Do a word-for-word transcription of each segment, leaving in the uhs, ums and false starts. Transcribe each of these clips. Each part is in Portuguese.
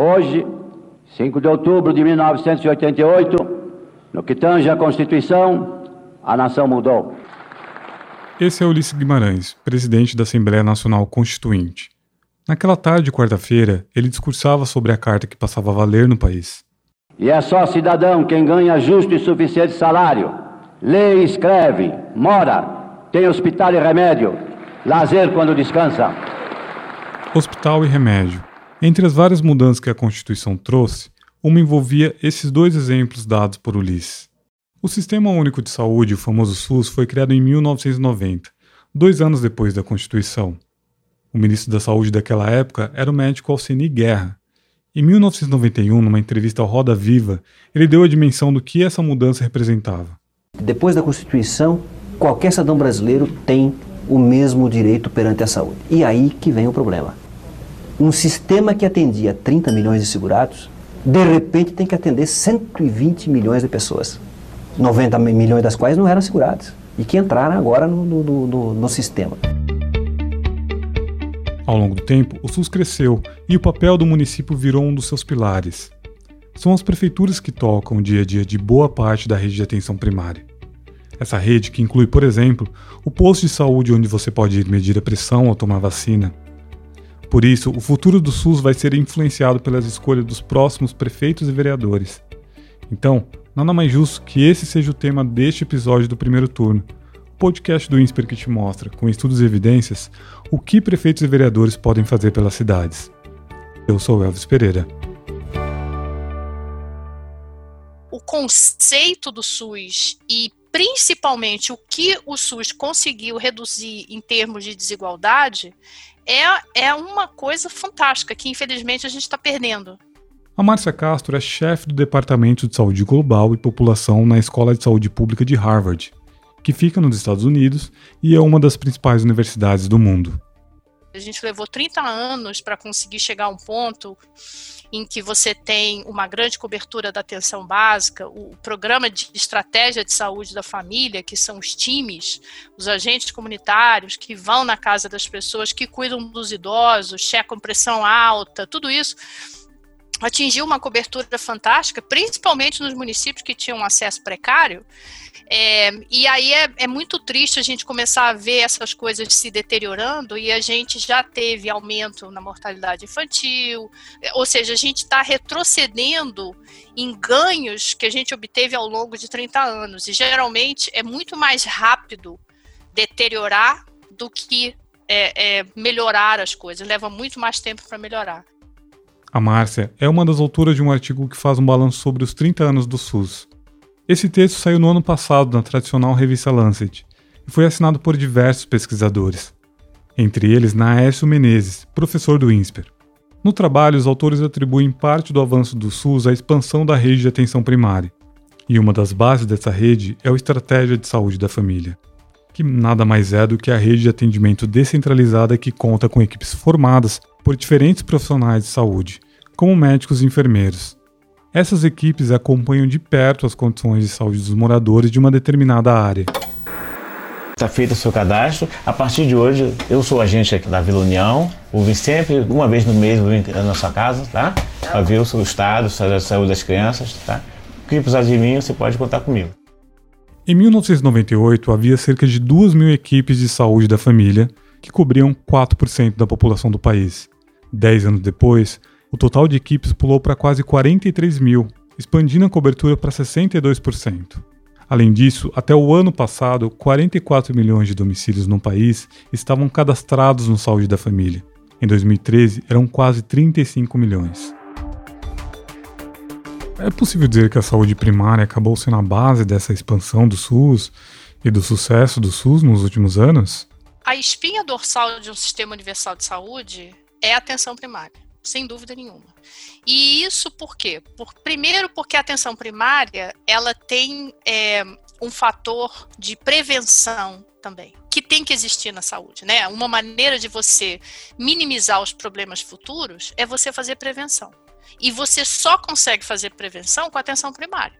Hoje, cinco de outubro de mil novecentos e oitenta e oito, no que tange à Constituição, a nação mudou. Esse é Ulisses Guimarães, presidente da Assembleia Nacional Constituinte. Naquela tarde de quarta-feira, ele discursava sobre a carta que passava a valer no país. E é só cidadão quem ganha justo e suficiente salário, lê e escreve, mora, tem hospital e remédio, lazer quando descansa. Hospital e remédio. Entre as várias mudanças que a Constituição trouxe, uma envolvia esses dois exemplos dados por Ulisses. O Sistema Único de Saúde, o famoso SUS, foi criado em mil novecentos e noventa, dois anos depois da Constituição. O ministro da Saúde daquela época era o médico Alceni Guerra. Em mil novecentos e noventa e um, numa entrevista ao Roda Viva, ele deu a dimensão do que essa mudança representava. Depois da Constituição, qualquer cidadão brasileiro tem o mesmo direito perante a saúde. E aí que vem o problema. Um sistema que atendia trinta milhões de segurados, de repente tem que atender cento e vinte milhões de pessoas, noventa milhões das quais não eram segurados e que entraram agora no, no, no, no sistema. Ao longo do tempo, o SUS cresceu e o papel do município virou um dos seus pilares. São as prefeituras que tocam o dia a dia de boa parte da rede de atenção primária. Essa rede que inclui, por exemplo, o posto de saúde onde você pode ir medir a pressão ou tomar vacina. Por isso, o futuro do SUS vai ser influenciado pelas escolhas dos próximos prefeitos e vereadores. Então, nada mais justo que esse seja o tema deste episódio do Primeiro Turno, podcast do INSPER que te mostra, com estudos e evidências, o que prefeitos e vereadores podem fazer pelas cidades. Eu sou Elvis Pereira. O conceito do SUS e, principalmente, o que o SUS conseguiu reduzir em termos de desigualdade é, é uma coisa fantástica que, infelizmente, a gente está perdendo. A Márcia Castro é chefe do Departamento de Saúde Global e População na Escola de Saúde Pública de Harvard, que fica nos Estados Unidos e é uma das principais universidades do mundo. A gente levou trinta anos para conseguir chegar a um ponto em que você tem uma grande cobertura da atenção básica, o programa de estratégia de saúde da família, que são os times, os agentes comunitários que vão na casa das pessoas, que cuidam dos idosos, checam pressão alta, tudo isso atingiu uma cobertura fantástica, principalmente nos municípios que tinham acesso precário. É, e aí é, é muito triste a gente começar a ver essas coisas se deteriorando, e a gente já teve aumento na mortalidade infantil, ou seja, a gente está retrocedendo em ganhos que a gente obteve ao longo de trinta anos, e geralmente é muito mais rápido deteriorar do que é, é, melhorar as coisas, leva muito mais tempo para melhorar. A Márcia é uma das autoras de um artigo que faz um balanço sobre os trinta anos do SUS. Esse texto saiu no ano passado na tradicional revista Lancet e foi assinado por diversos pesquisadores, entre eles Naércio Menezes, professor do INSPER. No trabalho, os autores atribuem parte do avanço do SUS à expansão da rede de atenção primária, e uma das bases dessa rede é a Estratégia de Saúde da Família, que nada mais é do que a rede de atendimento descentralizada que conta com equipes formadas por diferentes profissionais de saúde, como médicos e enfermeiros. Essas equipes acompanham de perto as condições de saúde dos moradores de uma determinada área. Está feito o seu cadastro. A partir de hoje, eu sou agente aqui da Vila União. Eu vim sempre, uma vez no mês, eu vim na sua casa, tá? Para ver o seu estado, a saúde das crianças, tá? O que precisar de mim, você pode contar comigo. Em mil novecentos e noventa e oito, havia cerca de duas mil equipes de saúde da família que cobriam quatro por cento da população do país. Dez anos depois, o total de equipes pulou para quase quarenta e três mil, expandindo a cobertura para sessenta e dois por cento. Além disso, até o ano passado, quarenta e quatro milhões de domicílios no país estavam cadastrados no Saúde da Família. Em dois mil e treze, eram quase trinta e cinco milhões. É possível dizer que a saúde primária acabou sendo a base dessa expansão do SUS e do sucesso do SUS nos últimos anos? A espinha dorsal de um sistema universal de saúde é a atenção primária. Sem dúvida nenhuma. E isso por quê? Por, primeiro, porque a atenção primária ela tem é, um fator de prevenção também, que tem que existir na saúde, né? Uma maneira de você minimizar os problemas futuros é você fazer prevenção. E você só consegue fazer prevenção com a atenção primária.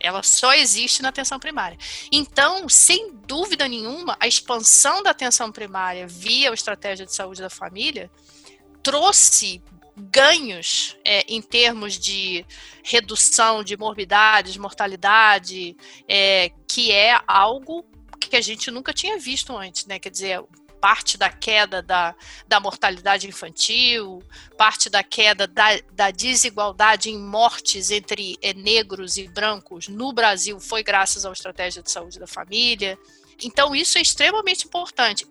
Ela só existe na atenção primária. Então, sem dúvida nenhuma, a expansão da atenção primária via a estratégia de saúde da família trouxe ganhos é, em termos de redução de morbidades, mortalidade, é, que é algo que a gente nunca tinha visto antes, né? Quer dizer, parte da queda da, da mortalidade infantil, parte da queda da, da desigualdade em mortes entre é, negros e brancos no Brasil foi graças à Estratégia de Saúde da Família. Então, isso é extremamente importante.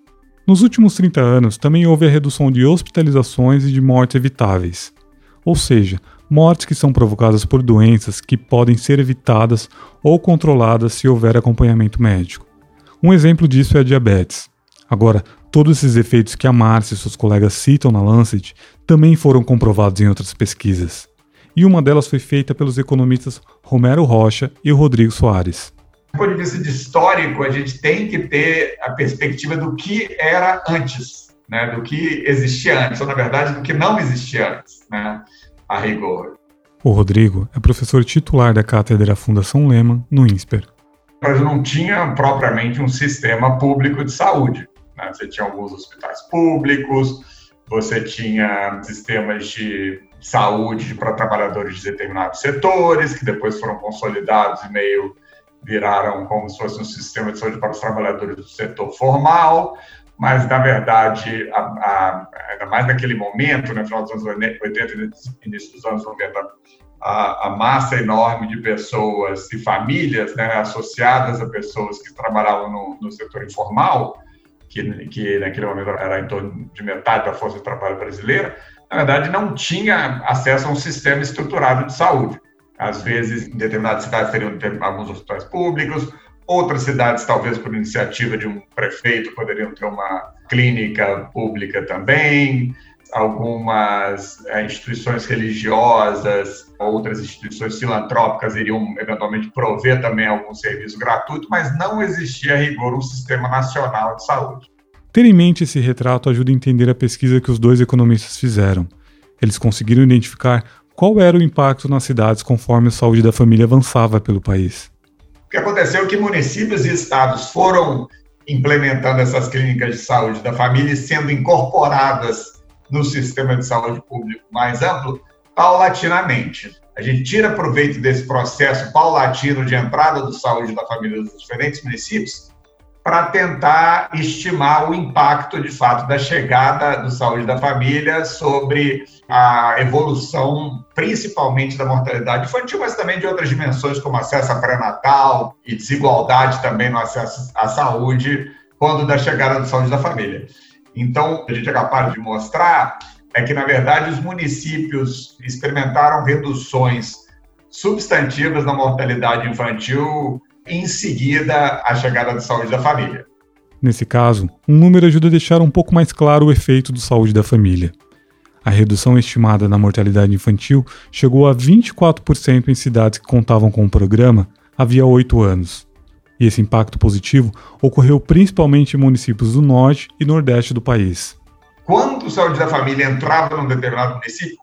Nos últimos trinta anos, também houve a redução de hospitalizações e de mortes evitáveis, ou seja, mortes que são provocadas por doenças que podem ser evitadas ou controladas se houver acompanhamento médico. Um exemplo disso é a diabetes. Agora, todos esses efeitos que a Márcia e seus colegas citam na Lancet também foram comprovados em outras pesquisas. E uma delas foi feita pelos economistas Romero Rocha e Rodrigo Soares. Do ponto de vista de histórico, a gente tem que ter a perspectiva do que era antes, né? Do que existia antes, ou na verdade do que não existia antes, né? A rigor. O Rodrigo é professor titular da Cátedra Fundação Leman no INSPER. Mas não tinha propriamente um sistema público de saúde. Né? Você tinha alguns hospitais públicos, você tinha sistemas de saúde para trabalhadores de determinados setores, que depois foram consolidados e meio... viraram como se fosse um sistema de saúde para os trabalhadores do setor formal, mas, na verdade, a, a, ainda mais naquele momento, no final dos anos oitenta e início dos anos noventa, a, a massa enorme de pessoas e famílias, né, associadas a pessoas que trabalhavam no, no setor informal, que, que naquele momento era em torno de metade da força de trabalho brasileira, na verdade, não tinha acesso a um sistema estruturado de saúde. Às vezes, em determinadas cidades teriam alguns hospitais públicos, outras cidades, talvez por iniciativa de um prefeito, poderiam ter uma clínica pública também, algumas é, instituições religiosas, outras instituições filantrópicas iriam, eventualmente, prover também algum serviço gratuito, mas não existia, a rigor, um sistema nacional de saúde. Ter em mente esse retrato ajuda a entender a pesquisa que os dois economistas fizeram. Eles conseguiram identificar qual era o impacto nas cidades conforme a saúde da família avançava pelo país? O que aconteceu é que municípios e estados foram implementando essas clínicas de saúde da família e sendo incorporadas no sistema de saúde público mais amplo, paulatinamente. A gente tira proveito desse processo paulatino de entrada do saúde da família dos diferentes municípios para tentar estimar o impacto, de fato, da chegada do saúde da família sobre a evolução, principalmente da mortalidade infantil, mas também de outras dimensões, como acesso a pré-natal e desigualdade também no acesso à saúde, quando da chegada do saúde da família. Então, a gente é capaz de mostrar é que, na verdade, os municípios experimentaram reduções substantivas na mortalidade infantil em seguida à chegada da saúde da família. Nesse caso, um número ajuda a deixar um pouco mais claro o efeito do saúde da família. A redução estimada na mortalidade infantil chegou a vinte e quatro por cento em cidades que contavam com o programa havia oito anos. E esse impacto positivo ocorreu principalmente em municípios do norte e nordeste do país. Quando a saúde da família entrava num determinado município,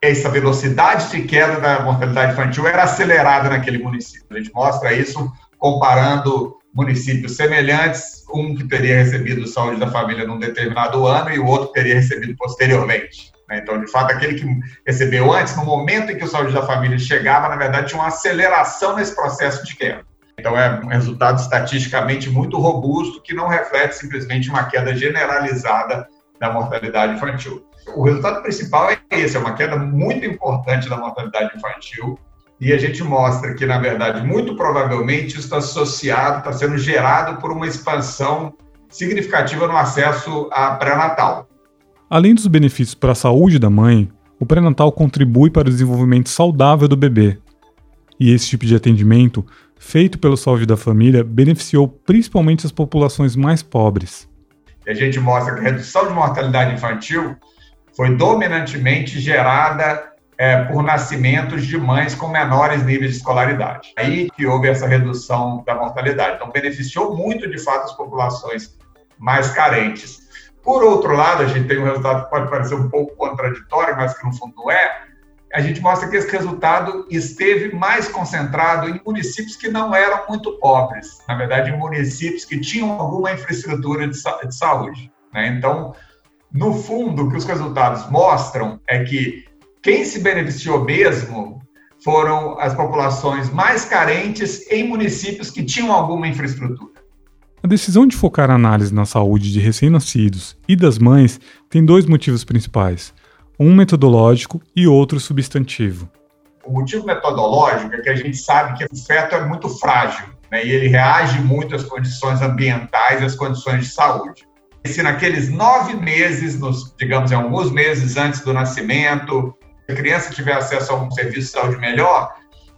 essa velocidade de queda da mortalidade infantil era acelerada naquele município. A gente mostra isso comparando municípios semelhantes, um que teria recebido saúde da família num determinado ano e o outro teria recebido posteriormente. Então, de fato, aquele que recebeu antes, no momento em que o saúde da família chegava, na verdade, tinha uma aceleração nesse processo de queda. Então, é um resultado estatisticamente muito robusto que não reflete simplesmente uma queda generalizada da mortalidade infantil. O resultado principal é esse, é uma queda muito importante da mortalidade infantil e a gente mostra que, na verdade, muito provavelmente isso está associado, está sendo gerado por uma expansão significativa no acesso à pré-natal. Além dos benefícios para a saúde da mãe, o pré-natal contribui para o desenvolvimento saudável do bebê. E esse tipo de atendimento, feito pelo saúde da família, beneficiou principalmente as populações mais pobres. E a gente mostra que a redução de mortalidade infantil foi dominantemente gerada é, por nascimentos de mães com menores níveis de escolaridade. Aí que houve essa redução da mortalidade. Então, beneficiou muito, de fato, as populações mais carentes. Por outro lado, a gente tem um resultado que pode parecer um pouco contraditório, mas que no fundo não é. A gente mostra que esse resultado esteve mais concentrado em municípios que não eram muito pobres. Na verdade, em municípios que tinham alguma infraestrutura de, sa- de saúde, né? Então, no fundo, o que os resultados mostram é que Quem se beneficiou mesmo foram as populações mais carentes em municípios que tinham alguma infraestrutura. A decisão de focar a análise na saúde de recém-nascidos e das mães tem dois motivos principais, um metodológico e outro substantivo. O motivo metodológico é que a gente sabe que o feto é muito frágil, né, e ele reage muito às condições ambientais e às condições de saúde. E se naqueles nove meses, nos, digamos, em alguns meses antes do nascimento, a criança tiver acesso a um serviço de saúde melhor,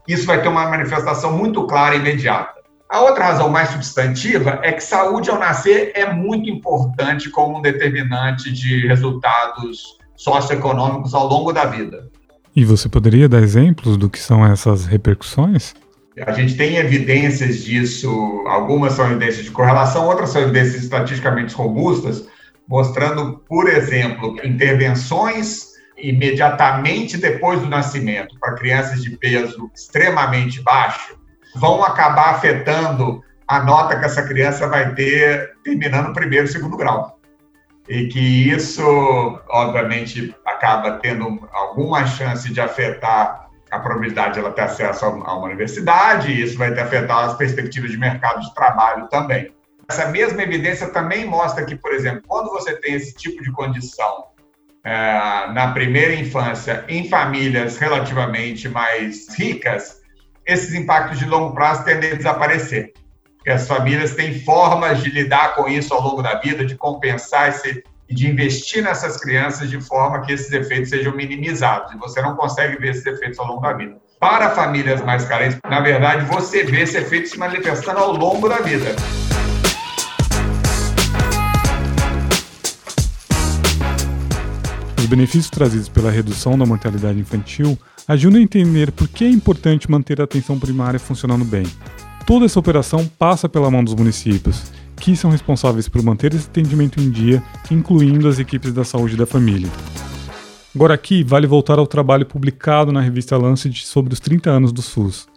isso vai ter uma manifestação muito clara e imediata. A outra razão mais substantiva é que saúde ao nascer é muito importante como um determinante de resultados socioeconômicos ao longo da vida. E você poderia dar exemplos do que são essas repercussões? A gente tem evidências disso, algumas são evidências de correlação, outras são evidências estatisticamente robustas, mostrando, por exemplo, intervenções imediatamente depois do nascimento, para crianças de peso extremamente baixo, vão acabar afetando a nota que essa criança vai ter terminando o primeiro e segundo grau. E que isso, obviamente, acaba tendo alguma chance de afetar a probabilidade de ela ter acesso a uma universidade, e isso vai ter afetar as perspectivas de mercado de trabalho também. Essa mesma evidência também mostra que, por exemplo, quando você tem esse tipo de condição É, na primeira infância, em famílias relativamente mais ricas, esses impactos de longo prazo tendem a desaparecer, porque as famílias têm formas de lidar com isso ao longo da vida, de compensar esse, e de investir nessas crianças de forma que esses efeitos sejam minimizados, e você não consegue ver esses efeitos ao longo da vida. Para famílias mais carentes, na verdade, você vê esse efeito se manifestando ao longo da vida. Os benefícios trazidos pela redução da mortalidade infantil ajudam a entender por que é importante manter a atenção primária funcionando bem. Toda essa operação passa pela mão dos municípios, que são responsáveis por manter esse atendimento em dia, incluindo as equipes da saúde da família. Agora aqui vale voltar ao trabalho publicado na revista Lancet sobre os trinta anos do SUS.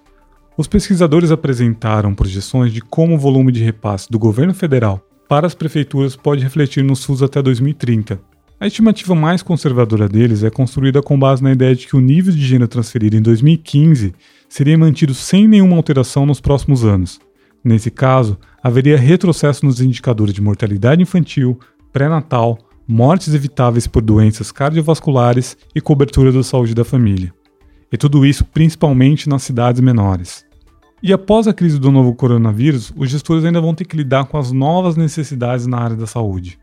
Os pesquisadores apresentaram projeções de como o volume de repasse do governo federal para as prefeituras pode refletir no SUS até dois mil e trinta. A estimativa mais conservadora deles é construída com base na ideia de que o nível de dinheiro transferido em dois mil e quinze seria mantido sem nenhuma alteração nos próximos anos. Nesse caso, haveria retrocesso nos indicadores de mortalidade infantil, pré-natal, mortes evitáveis por doenças cardiovasculares e cobertura da saúde da família. E tudo isso principalmente nas cidades menores. E após a crise do novo coronavírus, os gestores ainda vão ter que lidar com as novas necessidades na área da saúde.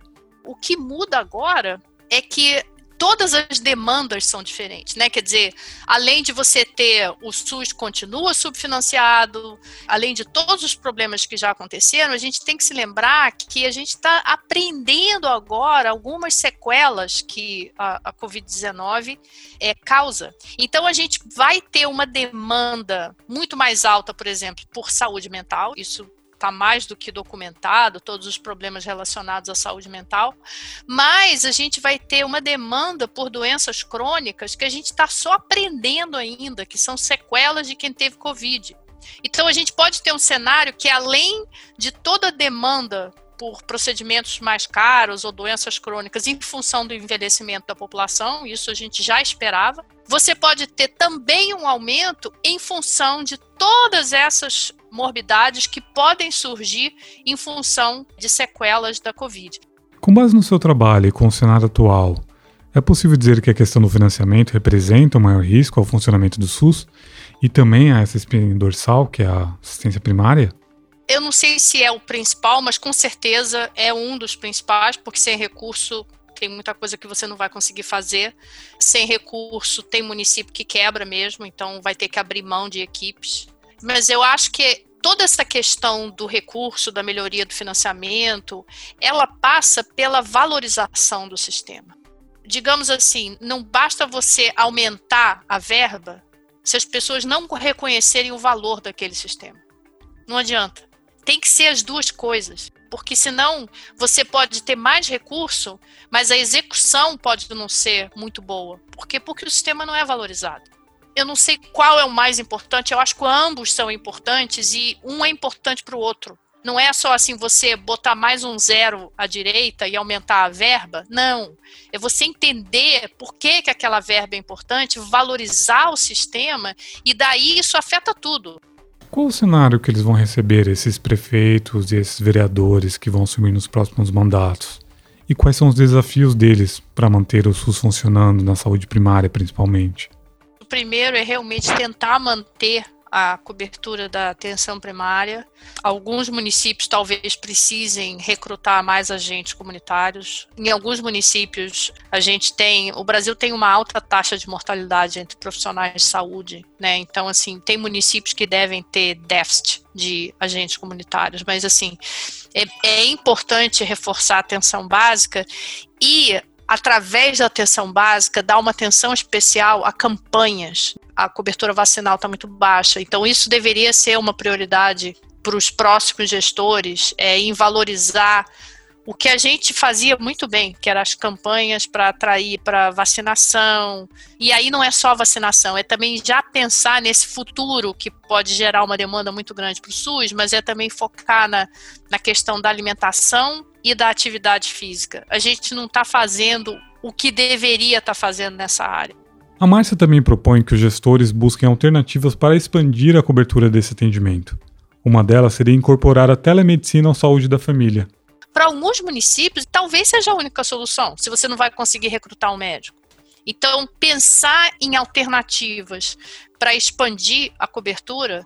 O que muda agora é que todas as demandas são diferentes, né? Quer dizer, além de você ter o SUS continua subfinanciado, além de todos os problemas que já aconteceram, a gente tem que se lembrar que a gente está aprendendo agora algumas sequelas que a, a covid dezenove é, causa. Então, a gente vai ter uma demanda muito mais alta, por exemplo, por saúde mental, isso está mais do que documentado, todos os problemas relacionados à saúde mental, mas a gente vai ter uma demanda por doenças crônicas que a gente está só aprendendo ainda, que são sequelas de quem teve Covid. Então, a gente pode ter um cenário que, além de toda a demanda por procedimentos mais caros ou doenças crônicas em função do envelhecimento da população, isso a gente já esperava, você pode ter também um aumento em função de todas essas morbidades que podem surgir em função de sequelas da Covid. Com base no seu trabalho e com o cenário atual, é possível dizer que a questão do financiamento representa o maior risco ao funcionamento do SUS e também a essa espinha dorsal, que é a assistência primária? Eu não sei se é o principal, mas com certeza é um dos principais, porque sem recurso tem muita coisa que você não vai conseguir fazer. Sem recurso tem município que quebra mesmo, então vai ter que abrir mão de equipes. Mas eu acho que toda essa questão do recurso, da melhoria do financiamento, ela passa pela valorização do sistema. Digamos assim, não basta você aumentar a verba se as pessoas não reconhecerem o valor daquele sistema. Não adianta. Tem que ser as duas coisas, porque senão você pode ter mais recurso, mas a execução pode não ser muito boa. Por quê? Porque o sistema não é valorizado. Eu não sei qual é o mais importante, eu acho que ambos são importantes e um é importante para o outro. Não é só assim você botar mais um zero à direita e aumentar a verba, não. É você entender por que, que aquela verba é importante, valorizar o sistema, e daí isso afeta tudo. Qual o cenário que eles vão receber, esses prefeitos e esses vereadores que vão assumir nos próximos mandatos? E quais são os desafios deles para manter o SUS funcionando na saúde primária, principalmente? O primeiro é realmente tentar manter a cobertura da atenção primária. Alguns municípios talvez precisem recrutar mais agentes comunitários. Em alguns municípios, a gente tem... O Brasil tem uma alta taxa de mortalidade entre profissionais de saúde, né? Então, assim, tem municípios que devem ter déficit de agentes comunitários. Mas, assim, é, é importante reforçar a atenção básica e, através da atenção básica, dar uma atenção especial a campanhas. A cobertura vacinal está muito baixa, então isso deveria ser uma prioridade para os próximos gestores, é, em valorizar o que a gente fazia muito bem, que eram as campanhas para atrair para vacinação. E aí não é só vacinação, é também já pensar nesse futuro que pode gerar uma demanda muito grande para o SUS, mas é também focar na, na questão da alimentação e da atividade física. A gente não está fazendo o que deveria estar tá fazendo nessa área. A Márcia também propõe que os gestores busquem alternativas para expandir a cobertura desse atendimento. Uma delas seria incorporar a telemedicina à saúde da família. Para alguns municípios, talvez seja a única solução, se você não vai conseguir recrutar um médico. Então, pensar em alternativas para expandir a cobertura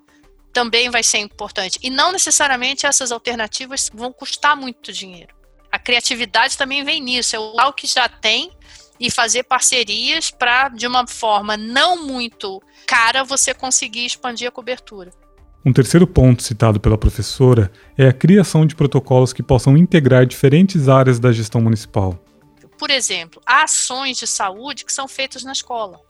também vai ser importante. E não necessariamente essas alternativas vão custar muito dinheiro. A criatividade também vem nisso, é o que já tem e fazer parcerias para, de uma forma não muito cara, você conseguir expandir a cobertura. Um terceiro ponto citado pela professora é a criação de protocolos que possam integrar diferentes áreas da gestão municipal. Por exemplo, há ações de saúde que são feitas na escola.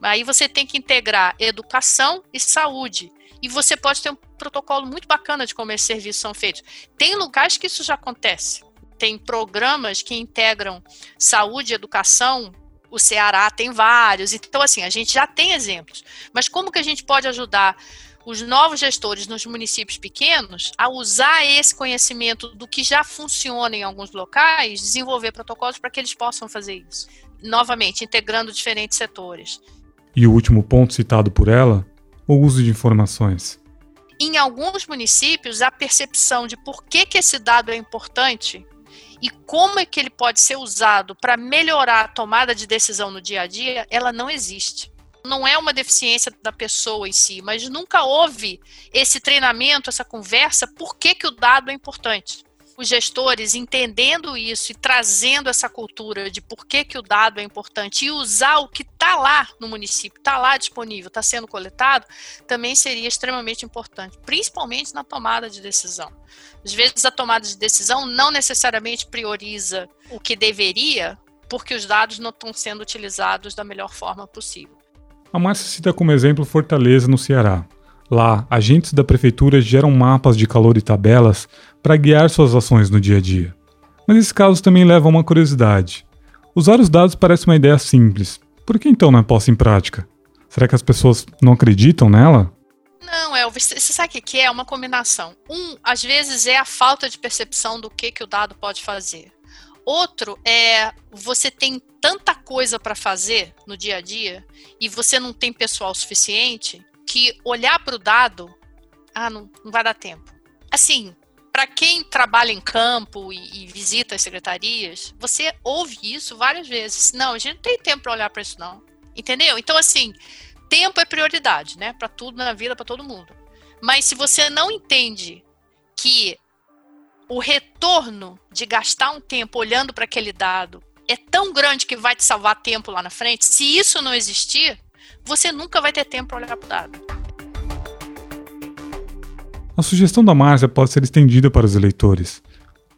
Aí você tem que integrar educação e saúde. E você pode ter um protocolo muito bacana de como esses serviços são feitos. Tem lugares que isso já acontece. Tem programas que integram saúde e educação. O Ceará tem vários. Então, assim, a gente já tem exemplos. Mas como que a gente pode ajudar os novos gestores nos municípios pequenos a usar esse conhecimento do que já funciona em alguns locais, desenvolver protocolos para que eles possam fazer isso? Novamente, integrando diferentes setores. E o último ponto citado por ela, o uso de informações. Em alguns municípios, a percepção de por que, que esse dado é importante e como é que ele pode ser usado para melhorar a tomada de decisão no dia a dia, ela não existe. Não é uma deficiência da pessoa em si, mas nunca houve esse treinamento, essa conversa, por que, que o dado é importante. Os gestores entendendo isso e trazendo essa cultura de por que, que o dado é importante e usar o que está lá no município, está lá disponível, está sendo coletado, também seria extremamente importante, principalmente na tomada de decisão. Às vezes a tomada de decisão não necessariamente prioriza o que deveria, porque os dados não estão sendo utilizados da melhor forma possível. A Márcia cita como exemplo Fortaleza, no Ceará. Lá, agentes da prefeitura geram mapas de calor e tabelas para guiar suas ações no dia a dia. Mas esse caso também leva a uma curiosidade. Usar os dados parece uma ideia simples. Por que então não é posta em prática? Será que as pessoas não acreditam nela? Não, Elvis, você sabe o que é? É uma combinação. Um, às vezes, é a falta de percepção do que, que o dado pode fazer. Outro é você tem tanta coisa para fazer no dia a dia e você não tem pessoal suficiente que olhar para o dado, ah, não, não vai dar tempo. Assim, para quem trabalha em campo e, e visita as secretarias, você ouve isso várias vezes. Não, a gente não tem tempo para olhar para isso, não. Entendeu? Então, assim, tempo é prioridade, né? Para tudo na vida, para todo mundo. Mas se você não entende que o retorno de gastar um tempo olhando para aquele dado é tão grande que vai te salvar tempo lá na frente, se isso não existir, você nunca vai ter tempo para olhar para o dado. A sugestão da Márcia pode ser estendida para os eleitores.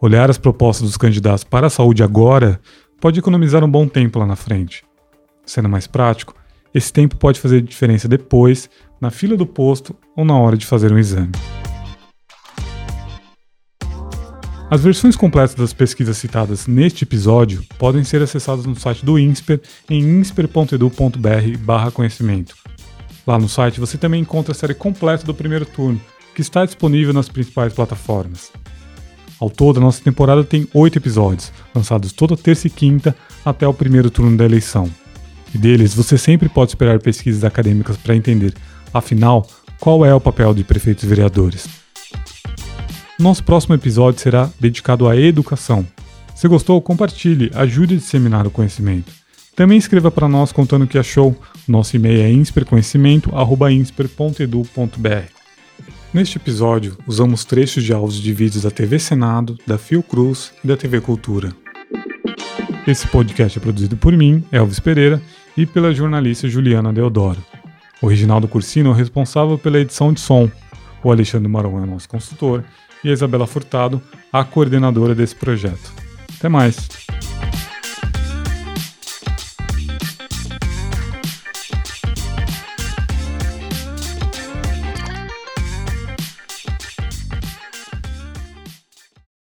Olhar as propostas dos candidatos para a saúde agora pode economizar um bom tempo lá na frente. Sendo mais prático, esse tempo pode fazer diferença depois, na fila do posto ou na hora de fazer um exame. As versões completas das pesquisas citadas neste episódio podem ser acessadas no site do INSPER em insper ponto edu ponto br barra conhecimento. Lá no site você também encontra a série completa do primeiro turno, que está disponível nas principais plataformas. Ao todo, a nossa temporada tem oito episódios, lançados toda terça e quinta até o primeiro turno da eleição. E deles, você sempre pode esperar pesquisas acadêmicas para entender, afinal, qual é o papel de prefeitos e vereadores. Nosso próximo episódio será dedicado à educação. Se gostou, compartilhe, ajude a disseminar o conhecimento. Também escreva para nós contando o que achou. Nosso e-mail é insperconhecimento arroba insper ponto edu ponto br. Neste episódio, usamos trechos de áudios de vídeos da T V Senado, da Fiocruz e da T V Cultura. Esse podcast é produzido por mim, Elvis Pereira, e pela jornalista Juliana Deodoro. O Reginaldo Cursino é o responsável pela edição de som, o Alexandre Maron é o nosso consultor e a Isabela Furtado, a coordenadora desse projeto. Até mais!